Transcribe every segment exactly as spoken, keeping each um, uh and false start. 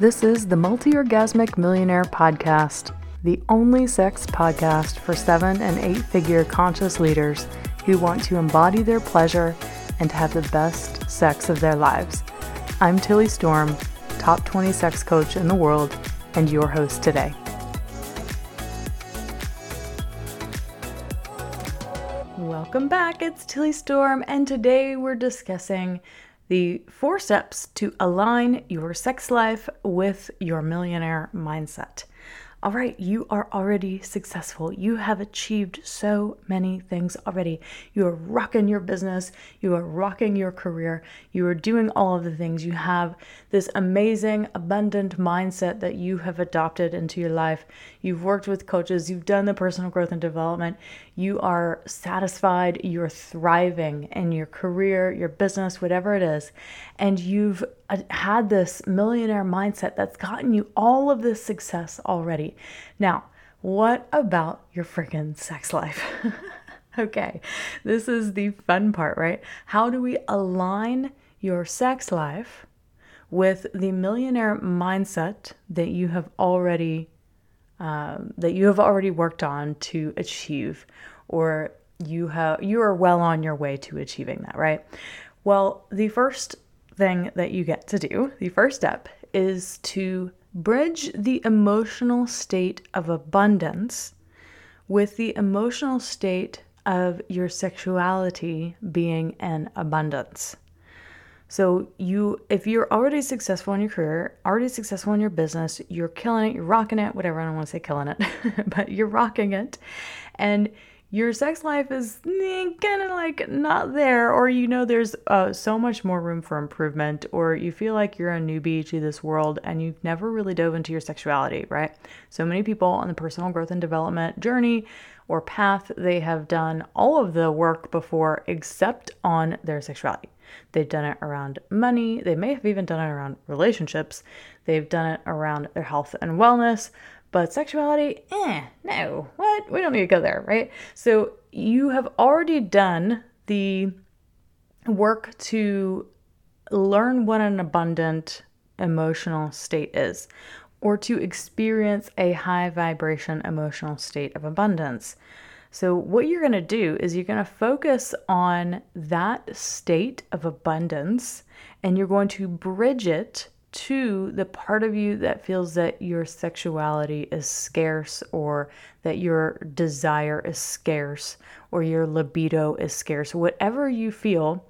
This is the Multiorgasmic Millionaire podcast, the only sex podcast for seven and eight figure conscious leaders who want to embody their pleasure and have the best sex of their lives. I'm Tilly Storm, top twenty sex coach in the world, and your host today. Welcome back, it's Tilly Storm, and today we're discussing the four steps to align your sex life with your millionaire mindset. All right, you are already successful. You have achieved so many things already. You are rocking your business. You are rocking your career. You are doing all of the things. You have this amazing, abundant mindset that you have adopted into your life. You've worked with coaches. You've done the personal growth and development. You are satisfied. You're thriving in your career, your business, whatever it is. And you've had this millionaire mindset that's gotten you all of this success already. Now, what about your freaking sex life? Okay, this is the fun part, right? How do we align your sex life with the millionaire mindset that you have already um, that you have already worked on to achieve, or you have you are well on your way to achieving that, right? Well, the first thing that you get to do, the first step, is to bridge the emotional state of abundance with the emotional state of your sexuality being in abundance. So you, if you're already successful in your career, already successful in your business, you're killing it, you're rocking it, whatever, I don't want to say killing it, but you're rocking it, and your sex life is kind of like not there, or you know there's uh, so much more room for improvement, or you feel like you're a newbie to this world and you've never really dove into your sexuality, right? So many people on the personal growth and development journey or path, they have done all of the work before except on their sexuality. They've done it around money. They may have even done it around relationships. They've done it around their health and wellness. But sexuality, eh, no, what? We don't need to go there, right? So you have already done the work to learn what an abundant emotional state is, or to experience a high vibration emotional state of abundance. So what you're going to do is you're going to focus on that state of abundance, and you're going to bridge it to the part of you that feels that your sexuality is scarce, or that your desire is scarce, or your libido is scarce. Whatever you feel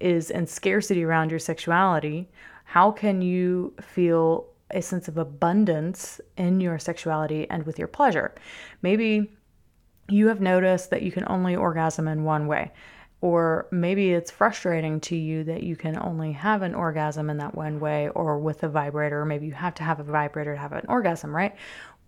is in scarcity around your sexuality, how can you feel a sense of abundance in your sexuality and with your pleasure? Maybe you have noticed that you can only orgasm in one way. Or maybe it's frustrating to you that you can only have an orgasm in that one way, or with a vibrator. Maybe you have to have a vibrator to have an orgasm, right?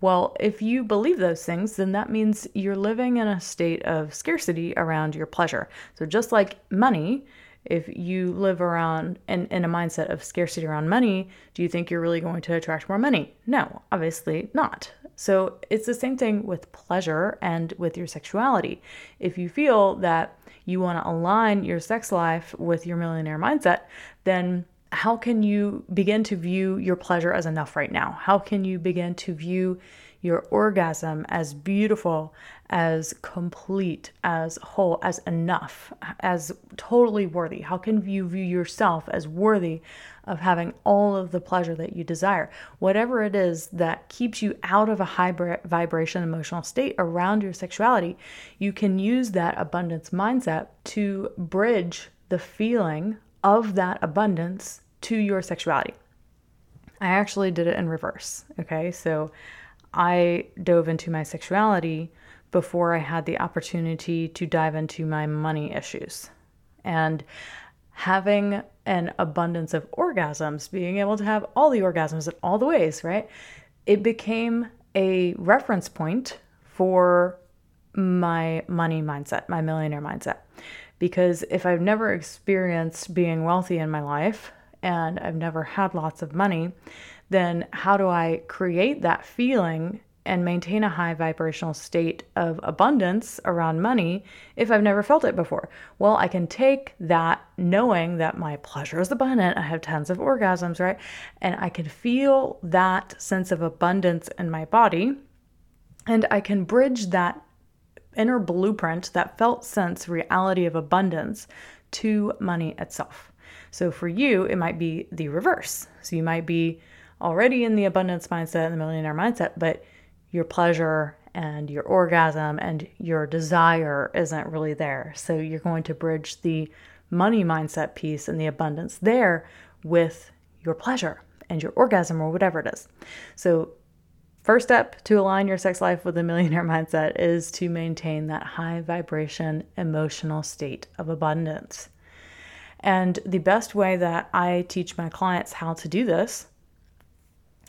Well, if you believe those things, then that means you're living in a state of scarcity around your pleasure. So just like money, if you live around in, in a mindset of scarcity around money, do you think you're really going to attract more money? No, obviously not. So it's the same thing with pleasure and with your sexuality. If you feel that you want to align your sex life with your millionaire mindset, then how can you begin to view your pleasure as enough right now? How can you begin to view your orgasm as beautiful, as complete, as whole, as enough, as totally worthy? How can you view yourself as worthy of having all of the pleasure that you desire? Whatever it is that keeps you out of a high vibration emotional state around your sexuality, you can use that abundance mindset to bridge the feeling of that abundance to your sexuality. I actually did it in reverse, okay? So I dove into my sexuality before I had the opportunity to dive into my money issues. And having an abundance of orgasms, being able to have all the orgasms in all the ways, right? It became a reference point for my money mindset, my millionaire mindset. Because if I've never experienced being wealthy in my life, and I've never had lots of money, then how do I create that feeling and maintain a high vibrational state of abundance around money if I've never felt it before? Well, I can take that knowing that my pleasure is abundant. I have tons of orgasms, right? And I can feel that sense of abundance in my body, and I can bridge that inner blueprint, that felt sense reality of abundance, to money itself. So for you, it might be the reverse. So you might be already in the abundance mindset, the millionaire mindset, but your pleasure and your orgasm and your desire isn't really there. So you're going to bridge the money mindset piece and the abundance there with your pleasure and your orgasm or whatever it is. So first step to align your sex life with a millionaire mindset is to maintain that high vibration, emotional state of abundance. And the best way that I teach my clients how to do this,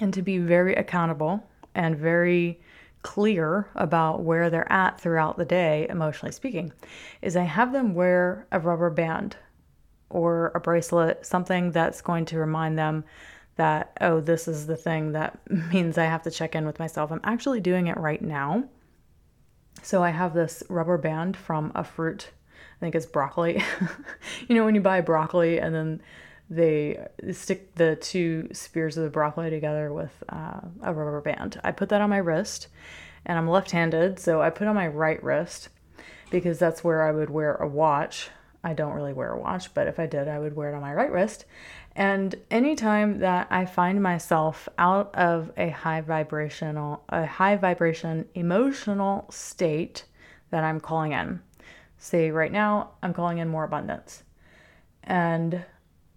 and to be very accountable and very clear about where they're at throughout the day, emotionally speaking, is I have them wear a rubber band or a bracelet, something that's going to remind them that, oh, this is the thing that means I have to check in with myself. I'm actually doing it right now. So I have this rubber band from a fruit, I think it's broccoli. You know, when you buy broccoli and then they stick the two spears of the broccoli together with uh, a rubber band. I put that on my wrist, and I'm left-handed, so I put on my right wrist because that's where I would wear a watch. I don't really wear a watch, but if I did, I would wear it on my right wrist. And anytime that I find myself out of a high vibrational, a high vibration emotional state that I'm calling in, say right now, I'm calling in more abundance. And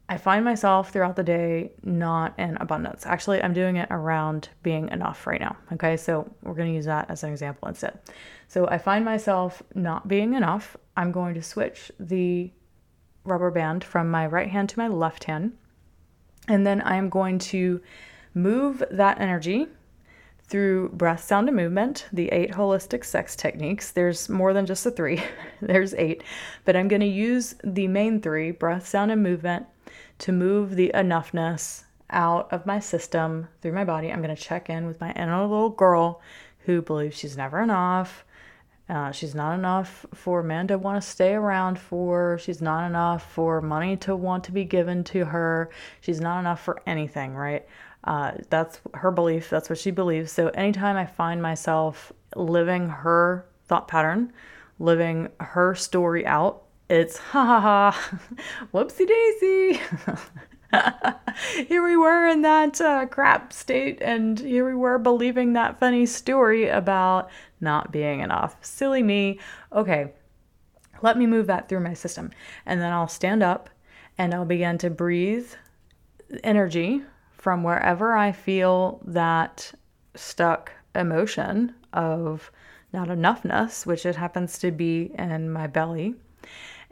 I find myself throughout the day not in abundance. Actually, I'm doing it around being enough right now. Okay, so we're going to use that as an example instead. So I find myself not being enough. I'm going to switch the rubber band from my right hand to my left hand. And then I am going to move that energy through breath, sound, and movement, the eight holistic sex techniques. There's more than just the three. There's eight. But I'm going to use the main three, breath, sound, and movement, to move the enoughness out of my system through my body. I'm going to check in with my inner little girl who believes she's never enough. Uh, she's not enough for men to want to stay around for. She's not enough for money to want to be given to her. She's not enough for anything, right? Uh, that's her belief. That's what she believes. So anytime I find myself living her thought pattern, living her story out, it's ha ha ha, whoopsie daisy. Here we were in that uh, crap state, and here we were believing that funny story about not being enough. Silly me. Okay, let me move that through my system. And then I'll stand up and I'll begin to breathe energy from wherever I feel that stuck emotion of not enoughness, which it happens to be in my belly.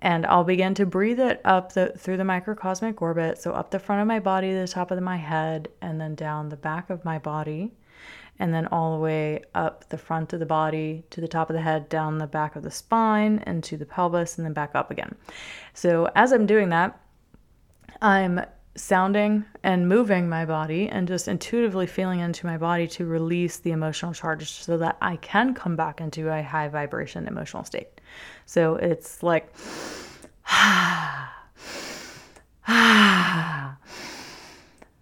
And I'll begin to breathe it up the, through the microcosmic orbit, so up the front of my body, the top of my head, and then down the back of my body, and then all the way up the front of the body, to the top of the head, down the back of the spine, and to the pelvis, and then back up again. So as I'm doing that, I'm sounding and moving my body and just intuitively feeling into my body to release the emotional charge so that I can come back into a high vibration emotional state. So it's like, ah, ah,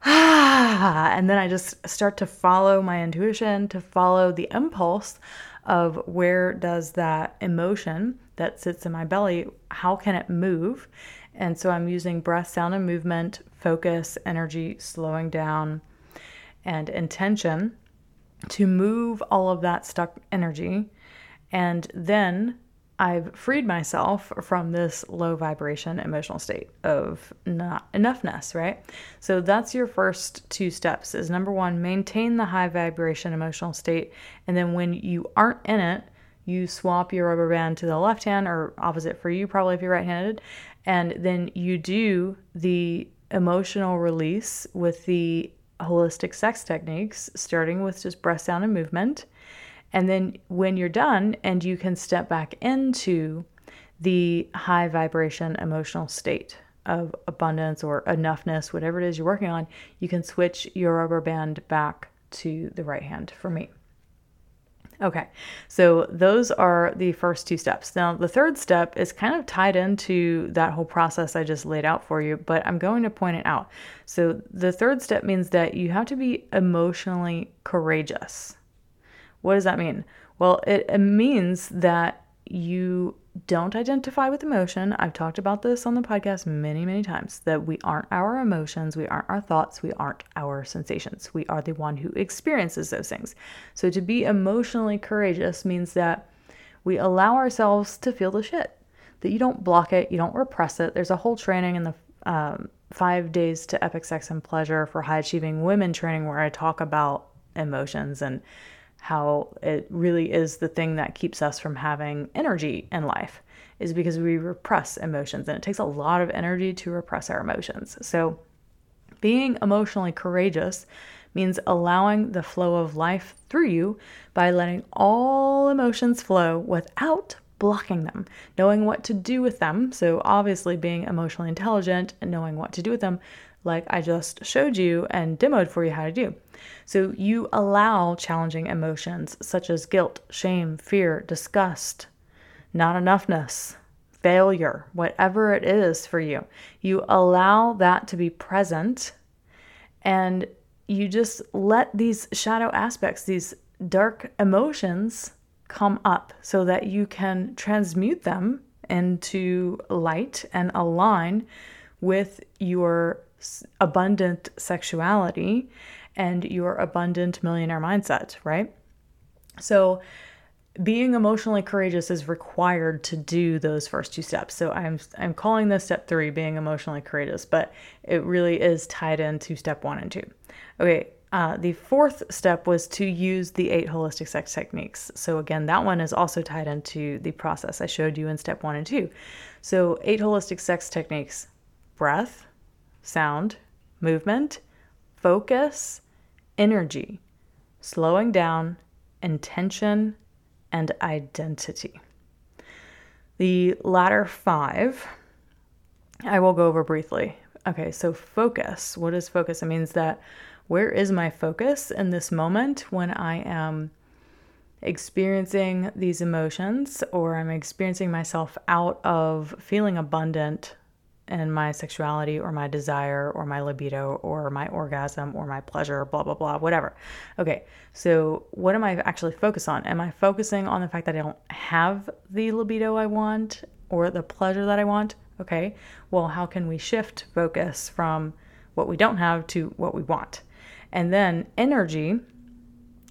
ah, and then I just start to follow my intuition, to follow the impulse of where does that emotion that sits in my belly, how can it move? And so I'm using breath, sound, and movement, focus, energy, slowing down, and intention to move all of that stuck energy. And then I've freed myself from this low vibration emotional state of not enoughness, right? So that's your first two steps is number one, maintain the high vibration emotional state. And then when you aren't in it, you swap your rubber band to the left hand or opposite for you, probably if you're right-handed. And then you do the emotional release with the holistic sex techniques, starting with just breath, sound, and movement. And then when you're done and you can step back into the high vibration emotional state of abundance or enoughness, whatever it is you're working on, you can switch your rubber band back to the right hand for me. Okay, so those are the first two steps. Now, the third step is kind of tied into that whole process I just laid out for you, but I'm going to point it out. So the third step means that you have to be emotionally courageous. What does that mean? Well, it, it means that you don't identify with emotion. I've talked about this on the podcast many, many times, that we aren't our emotions, we aren't our thoughts, we aren't our sensations. We are the one who experiences those things. So to be emotionally courageous means that we allow ourselves to feel the shit, that you don't block it, you don't repress it. There's a whole training in the um, Five Days to Epic Sex and Pleasure for High Achieving Women training where I talk about emotions and how it really is the thing that keeps us from having energy in life is because we repress emotions, and it takes a lot of energy to repress our emotions. So being emotionally courageous means allowing the flow of life through you by letting all emotions flow without blocking them, knowing what to do with them. So obviously being emotionally intelligent and knowing what to do with them, like I just showed you and demoed for you how to do. So you allow challenging emotions such as guilt, shame, fear, disgust, not enoughness, failure, whatever it is for you. You allow that to be present, and you just let these shadow aspects, these dark emotions come up so that you can transmute them into light and align with your abundant sexuality and your abundant millionaire mindset, right? So being emotionally courageous is required to do those first two steps. So I'm I'm calling this step three, being emotionally courageous, but it really is tied into step one and two. Okay, uh, the fourth step was to use the eight holistic sex techniques. So again, that one is also tied into the process I showed you in step one and two. So eight holistic sex techniques: breath, sound, movement, focus, energy, slowing down, intention, and identity. The latter five I will go over briefly. Okay, so focus. What is focus? It means that where is my focus in this moment when I am experiencing these emotions, or I'm experiencing myself out of feeling abundant and my sexuality or my desire or my libido or my orgasm or my pleasure, blah, blah, blah, whatever. Okay, so what am I actually focused on? Am I focusing on the fact that I don't have the libido I want or the pleasure that I want? Okay, well, how can we shift focus from what we don't have to what we want? And then energy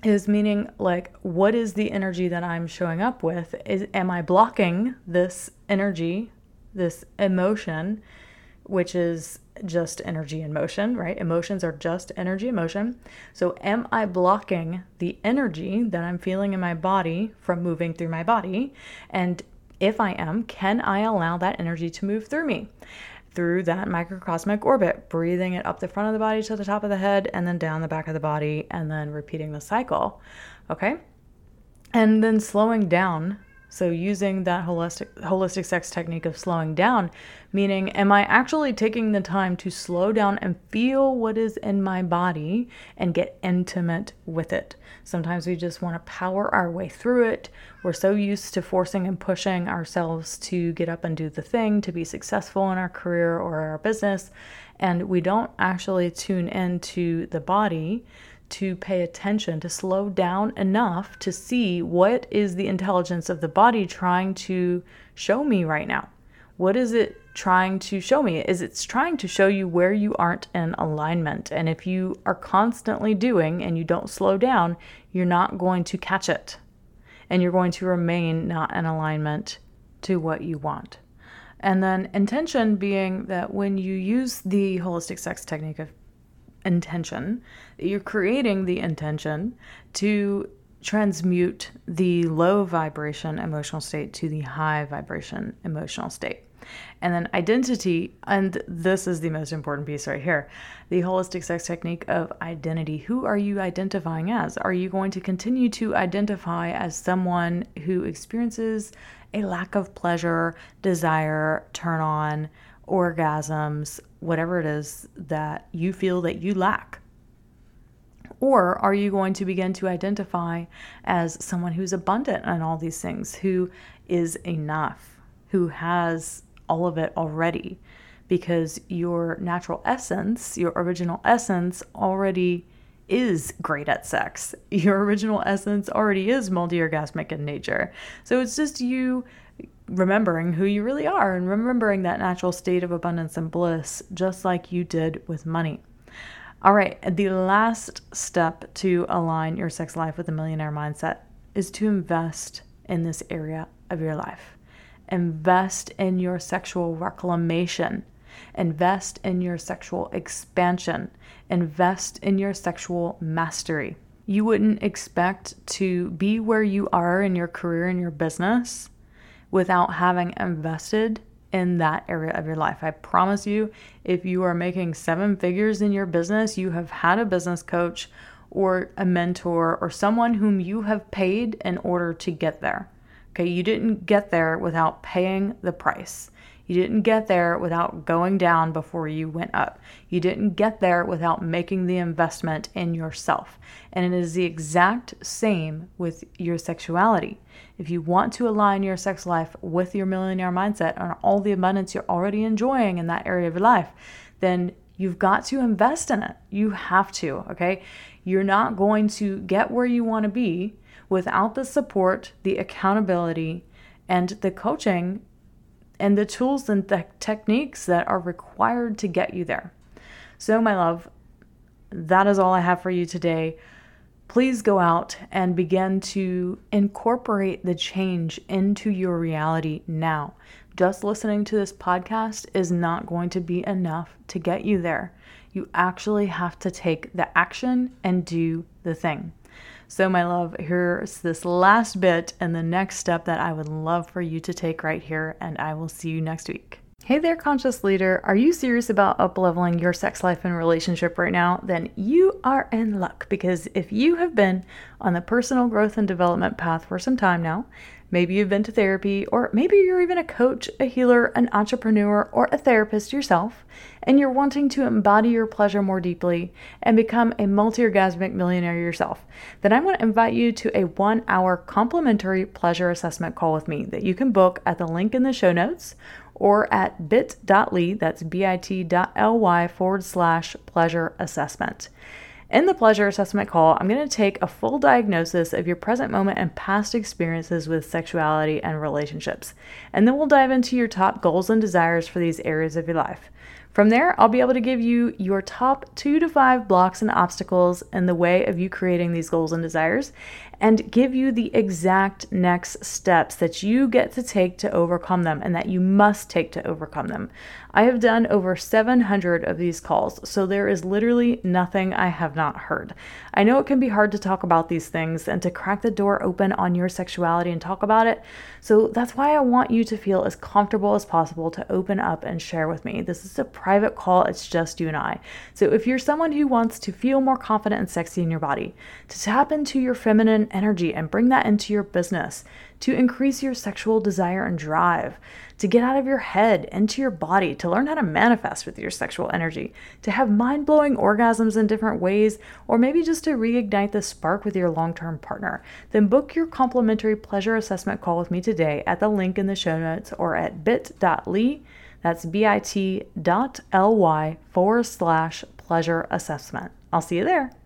is meaning, like, what is the energy that I'm showing up with? Is, am I blocking this energy, this emotion, which is just energy in motion, right? Emotions are just energy in motion. So am I blocking the energy that I'm feeling in my body from moving through my body? And if I am, can I allow that energy to move through me, through that microcosmic orbit, breathing it up the front of the body to the top of the head and then down the back of the body and then repeating the cycle, okay? And then slowing down. So using that holistic holistic sex technique of slowing down, meaning, am I actually taking the time to slow down and feel what is in my body and get intimate with it? Sometimes we just want to power our way through it. We're so used to forcing and pushing ourselves to get up and do the thing, to be successful in our career or our business, and we don't actually tune into the body to pay attention, to slow down enough to see what is the intelligence of the body trying to show me right now. What is it trying to show me? Is it's trying to show you where you aren't in alignment. And if you are constantly doing and you don't slow down, you're not going to catch it. And you're going to remain not in alignment to what you want. And then intention being that when you use the holistic sex technique of intention, you're creating the intention to transmute the low vibration emotional state to the high vibration emotional state. And then identity, and this is the most important piece right here, the holistic sex technique of identity. Who are you identifying as? Are you going to continue to identify as someone who experiences a lack of pleasure, desire, turn on, orgasms, whatever it is that you feel that you lack? Or are you going to begin to identify as someone who's abundant on all these things, who is enough, who has all of it already? Because your natural essence, your original essence already is great at sex. Your original essence already is multi-orgasmic in nature. So it's just you remembering who you really are and remembering that natural state of abundance and bliss, just like you did with money. All right, the last step to align your sex life with a millionaire mindset is to invest in this area of your life. Invest in your sexual reclamation. Invest in your sexual expansion. Invest in your sexual mastery. You wouldn't expect to be where you are in your career and your business without having invested in that area of your life. I promise you, if you are making seven figures in your business, you have had a business coach or a mentor or someone whom you have paid in order to get there. Okay, you didn't get there without paying the price. You didn't get there without going down before you went up. You didn't get there without making the investment in yourself. And it is the exact same with your sexuality. If you want to align your sex life with your millionaire mindset and all the abundance you're already enjoying in that area of your life, then you've got to invest in it. You have to, okay? You're not going to get where you want to be without the support, the accountability, and the coaching and the tools and the techniques that are required to get you there. So my love, that is all I have for you today. Please go out and begin to incorporate the change into your reality now. Just listening to this podcast is not going to be enough to get you there. You actually have to take the action and do the thing. So my love, here's this last bit and the next step that I would love for you to take right here, and I will see you next week. Hey there, conscious leader. Are you serious about up-leveling your sex life and relationship right now? Then you are in luck, because if you have been on the personal growth and development path for some time now, maybe you've been to therapy, or maybe you're even a coach, a healer, an entrepreneur, or a therapist yourself, and you're wanting to embody your pleasure more deeply and become a multi-orgasmic millionaire yourself, then I want to invite you to a one-hour complimentary pleasure assessment call with me that you can book at the link in the show notes or at bit dot l y, that's bit.ly forward slash pleasure assessment. In the pleasure assessment call, I'm going to take a full diagnosis of your present moment and past experiences with sexuality and relationships. And then we'll dive into your top goals and desires for these areas of your life. From there, I'll be able to give you your top two to five blocks and obstacles in the way of you creating these goals and desires, and give you the exact next steps that you get to take to overcome them and that you must take to overcome them. I have done over seven hundred of these calls, so there is literally nothing I have not heard. I know it can be hard to talk about these things and to crack the door open on your sexuality and talk about it, so that's why I want you to feel as comfortable as possible to open up and share with me. This is a private call, it's just you and I. So if you're someone who wants to feel more confident and sexy in your body, to tap into your feminine energy and bring that into your business, to increase your sexual desire and drive, to get out of your head into your body, to learn how to manifest with your sexual energy, to have mind-blowing orgasms in different ways, or maybe just to reignite the spark with your long-term partner, then book your complimentary pleasure assessment call with me today at the link in the show notes or at bit dot l y. That's bit.ly forward slash pleasure assessment. I'll see you there.